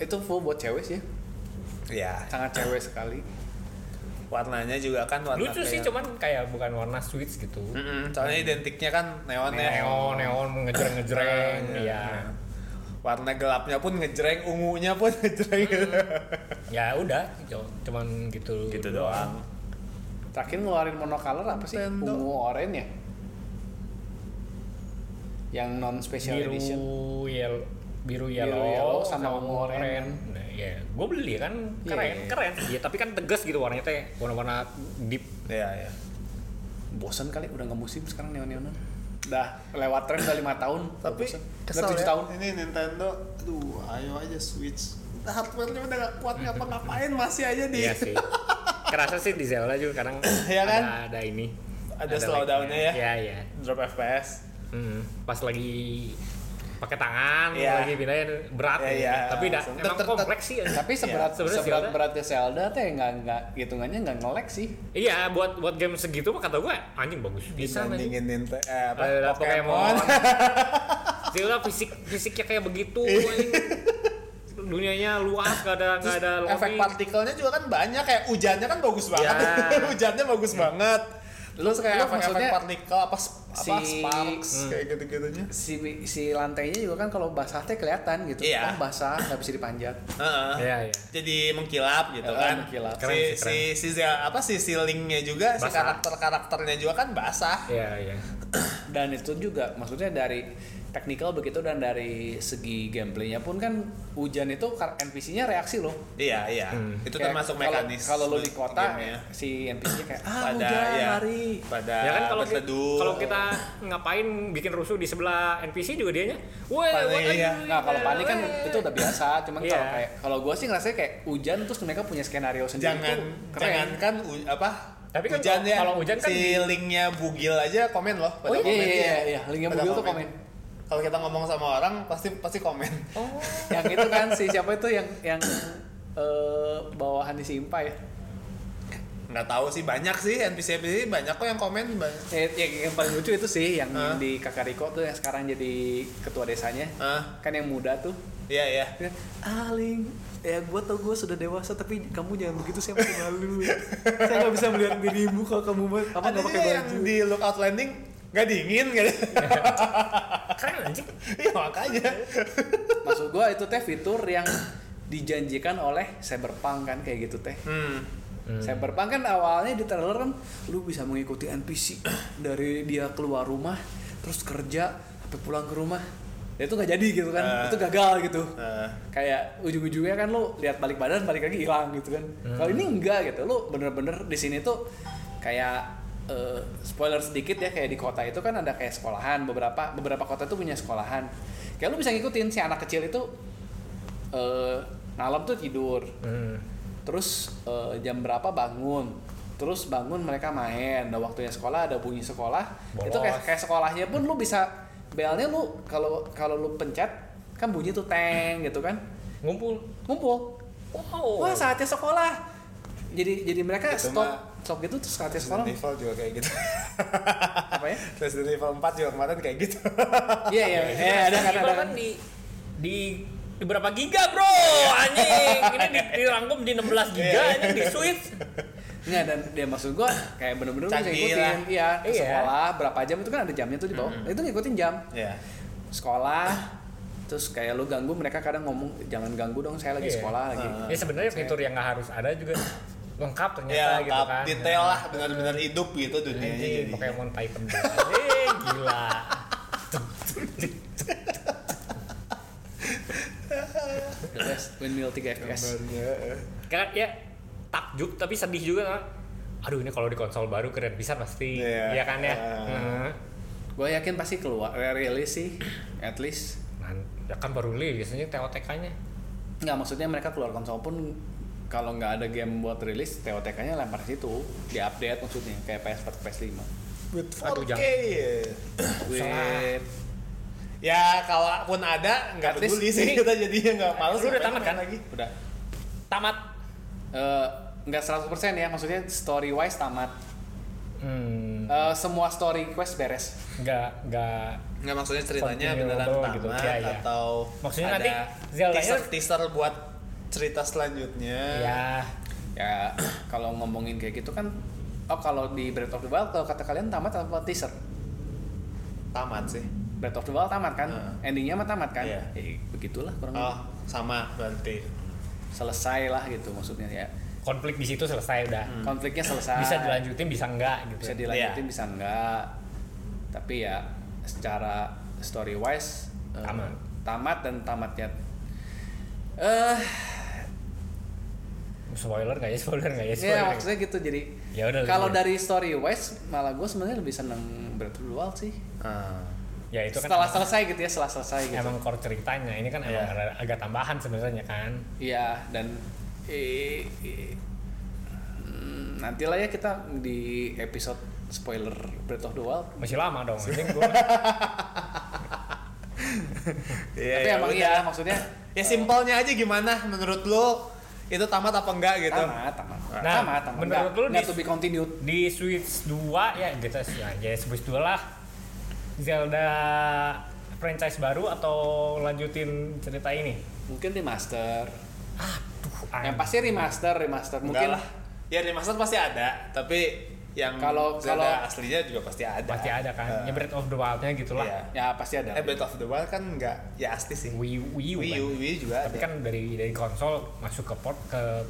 Itu full buat cewek sih ya. Sangat cewek sekali. Warnanya juga kan warna lucu sih, cuman kayak bukan warna switch gitu. Soalnya identiknya kan neon ngejreng. Iya. Warna gelapnya pun ngejreng, ungunya pun ngejreng. Ya udah, cuman gitu doang. Terakhir ngeluarin monocolor apa sih? Ungu oranye ya? Yang non special edition biru yellow sama oranye. Nah, ya gue beli kan keren. Ya tapi kan tegas gitu warnanya teh, warna-warna deep. Ya. Bosan kali udah nggak musim sekarang neon-neonan. Dah lewat tren udah 5 tahun. Tapi kesel 7 tahun. Ini Nintendo, aduh ayo aja Switch. Hardware-nya udah nggak kuat ngapa-ngapain masih aja di. Iya sih. Kerasa sih di Zelda juga kadang ya kan? ada ini. Ada slowdown-nya ya. Iya. Drop FPS. Pas lagi pakai tangan lagi pindahin berat tapi emang kompleks sih, tapi seberat-beratnya Zelda teh nggak hitungannya nggak nge-lag sih. Iya buat game segitu mah kata gue anjing bagus bisa bandingin Pokemon. Zelda fisiknya kayak begitu. Dunianya luas, nggak ada efek partikelnya juga kan banyak, kayak hujannya kan bagus banget. Hujannya bagus banget. Terus kayak efek partikel apa sparks kayak gitu-gitunya. Si lantainya juga kan kalau basah teh kelihatan gitu. Kan basah enggak bisa dipanjat. Iya. Jadi mengkilap gitu kan. Mengkilap. Si link-nya juga, basah. Si karakter-karakternya juga kan basah. Iya. Dan itu juga maksudnya dari technical begitu, dan dari segi gameplaynya pun kan hujan itu NPC-nya reaksi loh. Iya. Itu kayak termasuk mekanis. Kalau lo di kota si NPC-nya kayak hujan hari. Ya kan kalau kita ngapain bikin rusuh di sebelah NPC juga dianya. Woi, nah kalau panik kan itu udah biasa, cuman kalau gua sih ngerasa kayak hujan terus mereka punya skenario sendiri. Jangan kan apa? Tapi kan kalau hujan kan si link-nya bugil aja komen loh. Oh iya, link-nya bugil tuh komen. Kalau kita ngomong sama orang pasti komen. Oh, yang itu kan si siapa itu yang bawahan si Impa ya? Nggak tahu sih, banyak sih NPC banyak kok yang komen. Yang paling lucu itu sih yang di Kakariko tuh yang sekarang jadi ketua desanya. Kan yang muda tuh. Iya. Aling. Ya gue tau gue sudah dewasa, tapi kamu jangan begitu, saya masih malu. Saya nggak bisa melihat dirimu kalau kamu apa nggak pakai baju. Yang di Lookout Landing nggak dingin kali. Keren anjing. Ya makanya. Maksud gua itu teh fitur yang dijanjikan oleh Cyberpunk kan kayak gitu teh. Cyberpunk kan awalnya di trailer kan lu bisa mengikuti NPC dari dia keluar rumah terus kerja sampai pulang ke rumah. Ya itu nggak jadi gitu kan, itu gagal gitu. Kayak ujung-ujungnya kan lu lihat balik badan balik lagi hilang gitu kan. Kalau ini enggak gitu, lu bener-bener di sini tuh kayak spoiler sedikit ya, kayak di kota itu kan ada kayak sekolahan, beberapa kota itu punya sekolahan. Kayak lu bisa ngikutin si anak kecil itu malam tuh tidur, terus jam berapa bangun, terus bangun mereka main, ada waktunya sekolah, ada bunyi sekolah. Bolos. Itu kayak sekolahnya pun lu bisa belnya, lu kalau lu pencet kan bunyi tuh teng gitu kan, ngumpul. Wow. Wah saatnya sekolah. Jadi mereka itu stop gitu terus saatnya sekolah. Resident Evil juga kayak gitu. Apa ya? Resident Evil 4 juga kemarin kayak gitu. Iya. Ada kan di berapa giga bro, anjing. Ini dirangkum di 16 giga anjing di Switch. Enggak, dan dia maksud gua kayak bener-bener bisa ngikutin. Iya. Sekolah berapa jam itu kan ada jamnya tuh di bawah. Itu ngikutin jam. Sekolah Terus kayak lu ganggu, mereka kadang ngomong jangan ganggu dong, saya lagi sekolah lagi. Ya sebenarnya fitur yang nggak harus ada juga lengkap ternyata ya, gitu kan. Detail lah, benar-benar hidup gitu dunianya. Jadi Pokemon Tycoon. Gila. The best windmill 3 FPS. Karena ya takjub tapi sedih juga kan. Aduh ini kalau di konsol baru keren bisa pasti. Iya kan ya. Gue yakin pasti keluar rilis sih, at least. Ya kan baru rilis biasanya TOTK-nya. Enggak, maksudnya mereka keluar konsol pun kalau nggak ada game buat rilis, TOTK-nya lempar situ, di-update maksudnya kayak PS4, PS5. With 4K. With ya kalaupun ada nggak peduli sih kita jadinya nggak malas. Udah tamat kan lagi? Udah. Tamat. Nggak 100% ya, maksudnya story wise tamat. Semua story quest beres. Nggak maksudnya ceritanya beneran tamat gitu. Atau maksudnya ada nanti teaser buat cerita selanjutnya. Ya, ya kalau ngomongin kayak gitu kan, kalau di Breath of the Wild kalau kata kalian tamat atau teaser? Tamat sih. Breath of the Wild tamat kan, endingnya mah tamat kan. Yeah. Begitulah kurang lebih. Sama berarti. Selesai lah gitu maksudnya ya. Konflik di situ selesai udah. Konfliknya selesai. Bisa dilanjutin bisa enggak gitu. Bisa dilanjutin bisa enggak. Tapi ya secara story wise tamat dan tamatnya spoiler enggak ya? Iya, maksudnya gitu jadi. Ya udah. Kalau dari story wise malah gue sebenarnya lebih seneng Breath of the Wild sih. Ya itu kan setelah selesai gitu ya, setelah selesai gitu. Emang core ceritanya ini kan emang agak tambahan sebenarnya kan. Iya, dan nantilah ya kita di episode spoiler Breath of the Wild. Masih lama dong. Ini gue. Tapi emang iya maksudnya ya simpelnya aja gimana menurut lo itu tamat apa enggak gitu? Tamat. Menurut lo to be continued di Switch 2 ya gitu sih aja Switch 2 lah. Zelda franchise baru atau lanjutin cerita ini? Mungkin remaster. Yang pasti remaster mungkin lah. Ya remaster pasti ada, tapi yang kalau aslinya juga pasti ada. Pasti ada kan. Ya Breath of the Wild-nya gitulah. Iya. Ya pasti ada. Breath of the Wild kan enggak ya asli sih. Wii U juga. Tapi ada. Kan dari konsol masuk ke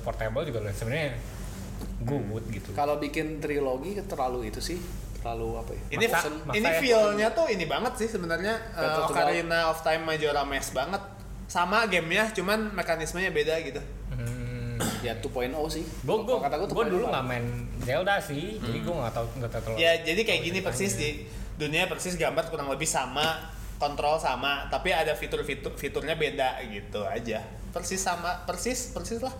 portable juga sebenarnya good gitu. Kalau bikin trilogi terlalu itu sih. Terlalu apa ya? Ini feel-nya tuh ini banget sih sebenarnya Ocarina of Time Majora Mask banget. Sama gamenya cuman mekanismenya beda gitu. Ya 2.0 sih. Gue dulu nggak main Zelda sih, jadi gue nggak tahu terlalu. Ya jadi kayak gini persis di dunia persis gambar kurang lebih sama, kontrol sama, tapi ada fiturnya beda gitu aja. Persis lah.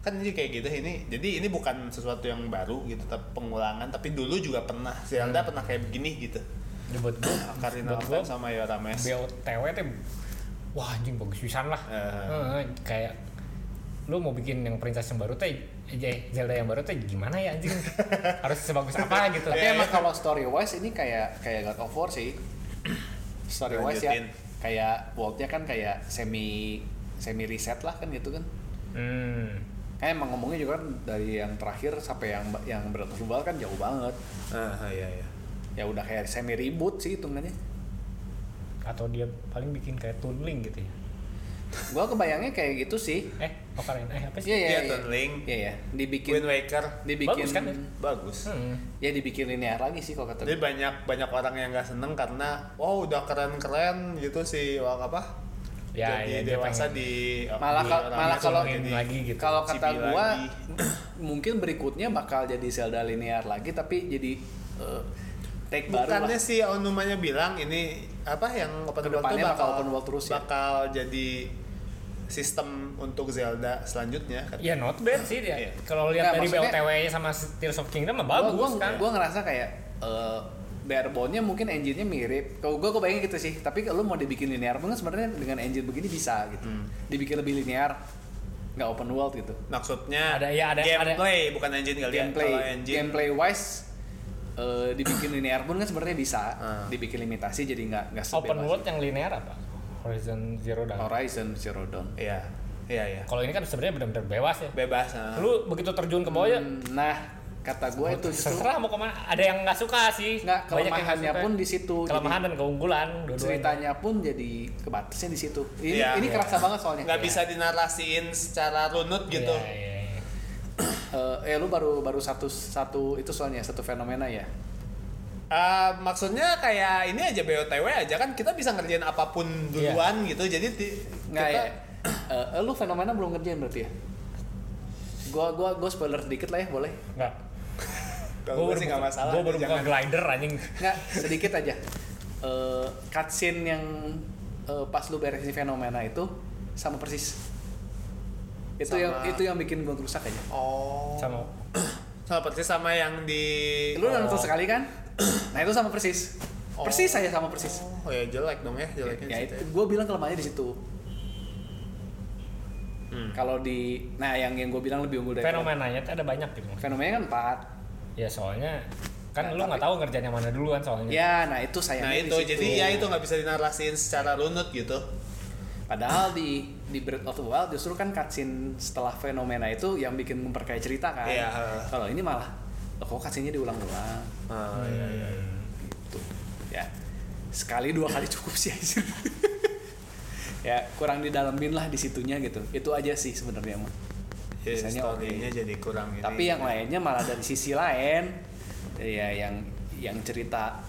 Kan jadi kayak gitu ini. Jadi ini bukan sesuatu yang baru gitu, tapi pengulangan. Tapi dulu juga pernah Zelda pernah kayak begini gitu. Ya, buat gue Ocarina of Time sama Yora Mes. BOTW tuh wah anjing bagus pisan lah. Kayak lu mau bikin yang princess yang baru teh Zelda yang baru teh gimana ya anjing harus sebagus apa gitu. Tapi emang kalau story wise ini kayak God of War sih story wise ya kayak worldnya kan kayak semi reset lah kan gitu kan. Kayak emang ngomongnya juga kan dari yang terakhir sampai yang Breath of the Wild kan jauh banget. Ya udah kayak semi reboot sih hitungannya. Atau dia paling bikin kayak tunneling gitu ya. Gua kebayangnya kayak gitu sih. Apa sih? Iya, tunneling. Iya. Dibikin Wind Waker. Bagus kan? Bagus. Ya dibikin linear lagi sih kalau kata. Jadi banyak orang yang enggak seneng karena wow udah keren-keren gitu sih apa? Ya, jadi ya, dewasa di malah kalau lagi gitu. Kalau kata gua mungkin berikutnya bakal jadi Zelda linear lagi tapi jadi take baru lah. Bukannya si Onumanya bilang ini apa yang open world itu bakal open world terus ya? Bakal jadi sistem untuk Zelda selanjutnya kan? Ya not bad sih dia. Yeah. Kalau lihat dari BOTW-nya sama Tears of Kingdom bagus kan. Gua ngerasa kayak barebone-nya mungkin engine-nya mirip. Kalau gua kebayangnya gitu sih. Tapi kalau lu mau dibikin linear banget sebenarnya dengan engine begini bisa gitu. Dibikin lebih linear. Enggak open world gitu. Maksudnya ada gameplay bukan engine kali ya. Gameplay wise dibikin linear pun kan sebenarnya bisa, dibikin limitasi jadi nggak sebebas. Open world yang linear apa? Horizon Zero Dawn. Iya. Kalau ini kan sebenarnya benar-benar bebas ya. Bebas. Lu begitu terjun ke bawah ya. Nah, Kata gue itu serah mau kemana. Ada yang nggak suka sih. Nggak, kelemahannya pun di situ. Kelemahan dan keunggulan. Ceritanya pun jadi kebatasnya di situ. Ini kerasa banget soalnya. Nggak bisa dinarasiin secara runut gitu. Lu baru satu itu soalnya satu fenomena ya. Maksudnya kayak ini aja BOTW aja kan kita bisa ngerjain apapun duluan gitu. Jadi nggak ya. Lu fenomena belum ngerjain berarti ya? Gua spoiler sedikit lah ya, boleh? Nggak. Gua sih nggak masalah. Gua baru buka glider anjing. Nggak, sedikit aja. Cutscene yang pas lu beresin fenomena itu sama persis. Itu yang bikin gua rusak aja. Oh. Sama persis sama yang di lu nonton sekali kan? Nah itu sama persis. Persis saya sama persis. Oh ya jelek dong ya, jeleknya. Ya itu gua bilang kelemahannya di situ. Kalau di yang gue bilang lebih unggul dari fenomenanya itu ada banyak gitu. Fenomenanya kan 4. Ya soalnya kan lu nggak tahu ngerjain yang mana duluan soalnya. Ya nah itu sayangnya. Nah itu jadi ya itu nggak bisa dinarasiin secara runut gitu. Padahal di Breath of the Wild justru kan cutscene setelah fenomena itu yang bikin memperkaya cerita kan. Iya. Kalau ini malah kok cutscene-nya diulang-ulang. Ah iya. Gitu. Ya. Sekali dua kali cukup sih. Ya kurang didalemin lah di situnya gitu. Itu aja sih sebenarnya mah. Biasanya story-nya jadi kurang. Tapi yang lainnya malah dari sisi lain ya yang cerita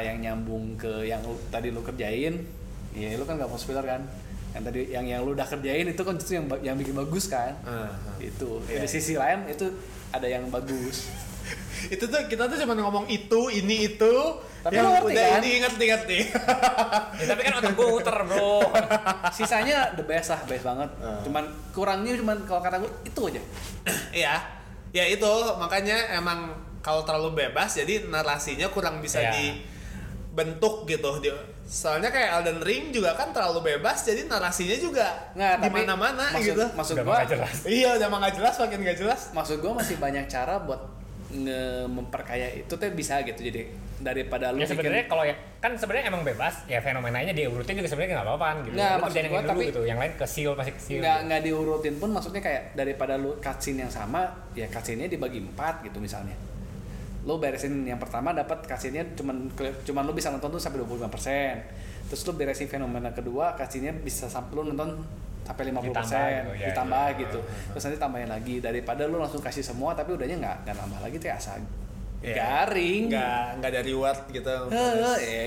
yang nyambung ke yang tadi lu kerjain. Ya lu kan enggak mau spoiler kan. Yang tadi yang lu udah kerjain itu kan justru yang bikin bagus kan. Itu. Dari sisi lain itu ada yang bagus. Itu tuh kita tuh cuma ngomong itu ini itu tapi yang udah kan? Ini inget nih ya, tapi kan otak gue muter bro. Sisanya the best lah, best banget. Cuman kurangnya kalau kata gue itu aja. ya itu makanya emang kalau terlalu bebas jadi narasinya kurang bisa dibentuk gitu. Soalnya kayak Elden Ring juga kan terlalu bebas jadi narasinya juga di mana-mana gitu. Maksud gue udah emang gak jelas, makin gak jelas. Maksud gue masih banyak cara buat memperkaya itu tuh bisa gitu. Jadi daripada lu sebenarnya kalau kan sebenarnya emang bebas ya fenomenanya diurutin juga sebenarnya enggak apa-apaan gitu. Nah, maksudnya tapi gitu, yang lain kesil masih kesil. Enggak gitu. Diurutin pun maksudnya kayak daripada lu cutscene yang sama ya cutscene-nya dibagi 4 gitu misalnya. Lu beresin yang pertama dapat cutscene-nya cuman lu bisa nonton tuh sampai 25%. Terus lu beresin fenomena kedua cutscene-nya bisa sampai lu nonton sampai 50% ditambah gitu. Terus nanti tambahin lagi daripada lu langsung kasih semua tapi udahnya enggak nambah lagi tuh asal garing. Enggak ada reward gitu.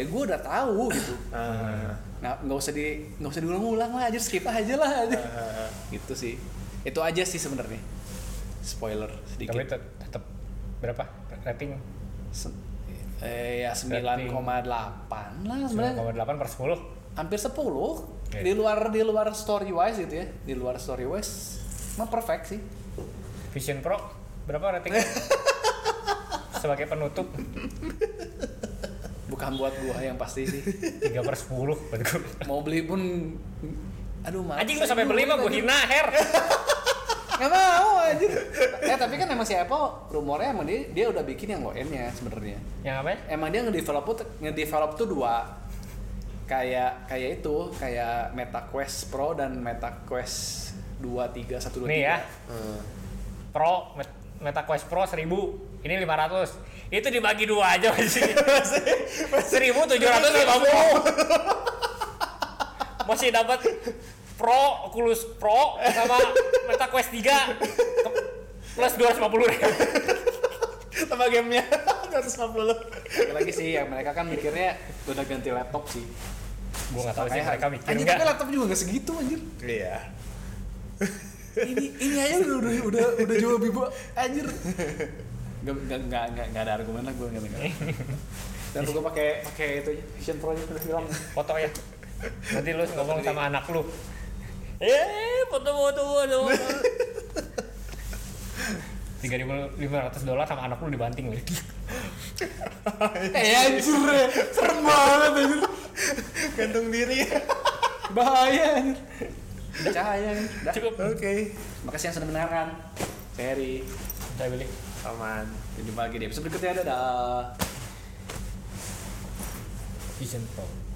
Gua udah tahu gitu. Nah, enggak usah diulang-ulang lah, aja skip aja lah. Gitu sih. Itu aja sih sebenarnya. Spoiler sedikit. Tapi tetap berapa rating? 9,8 lah sebenarnya. 9,8 per 10. Hampir 10. Di luar story wise gitu ya. Di luar story wise mah perfect sih. Vision Pro berapa ratingnya? Sebagai penutup. Bukan buat gua yang pasti sih. 3/10 buat gua. Mau beli pun aduh mah. Anjing lu sampai beli mah gua hina her. Enggak mau anjir. Tapi kan emang si Apple rumornya emang dia udah bikin yang OEM-nya sebenarnya. Yang apa? Emang dia ngedevelop tuh 2. Kayak itu, kayak Meta Quest Pro dan Meta Quest 2, 3, 1, 2, 3. Nih ya, Pro, Meta Quest Pro 1000, ini 500. Itu dibagi 2 aja masih. 1750. Masih dapat Pro, Oculus Pro, sama Meta Quest 3, plus 250 ya. Tambah gamenya 250. Lagi sih yang mereka kan mikirnya udah ganti laptop sih. Gua enggak tahu sih mereka mikir enggak. Anjir, tapi laptop juga enggak segitu anjir. Iya. Ini aja udah jauh lebih anjir. Enggak ada argumen lah gua enggak. Dan gua pakai itu aja, Vision Pro aja udah hilang. Foto ya. Nanti lu ngomong sama anak lu. Foto. 3.500 $ sama anak lu dibanting lagi. Anjir, serem banget anjir. Gantung diri. Bahaya anjir. Cahaya. Cukup. Oke. Makasih yang sudah mendengarkan. Ferry. Saya Billy. Aman. Jumpa lagi di episode berikutnya. Dadah. Vision Pro.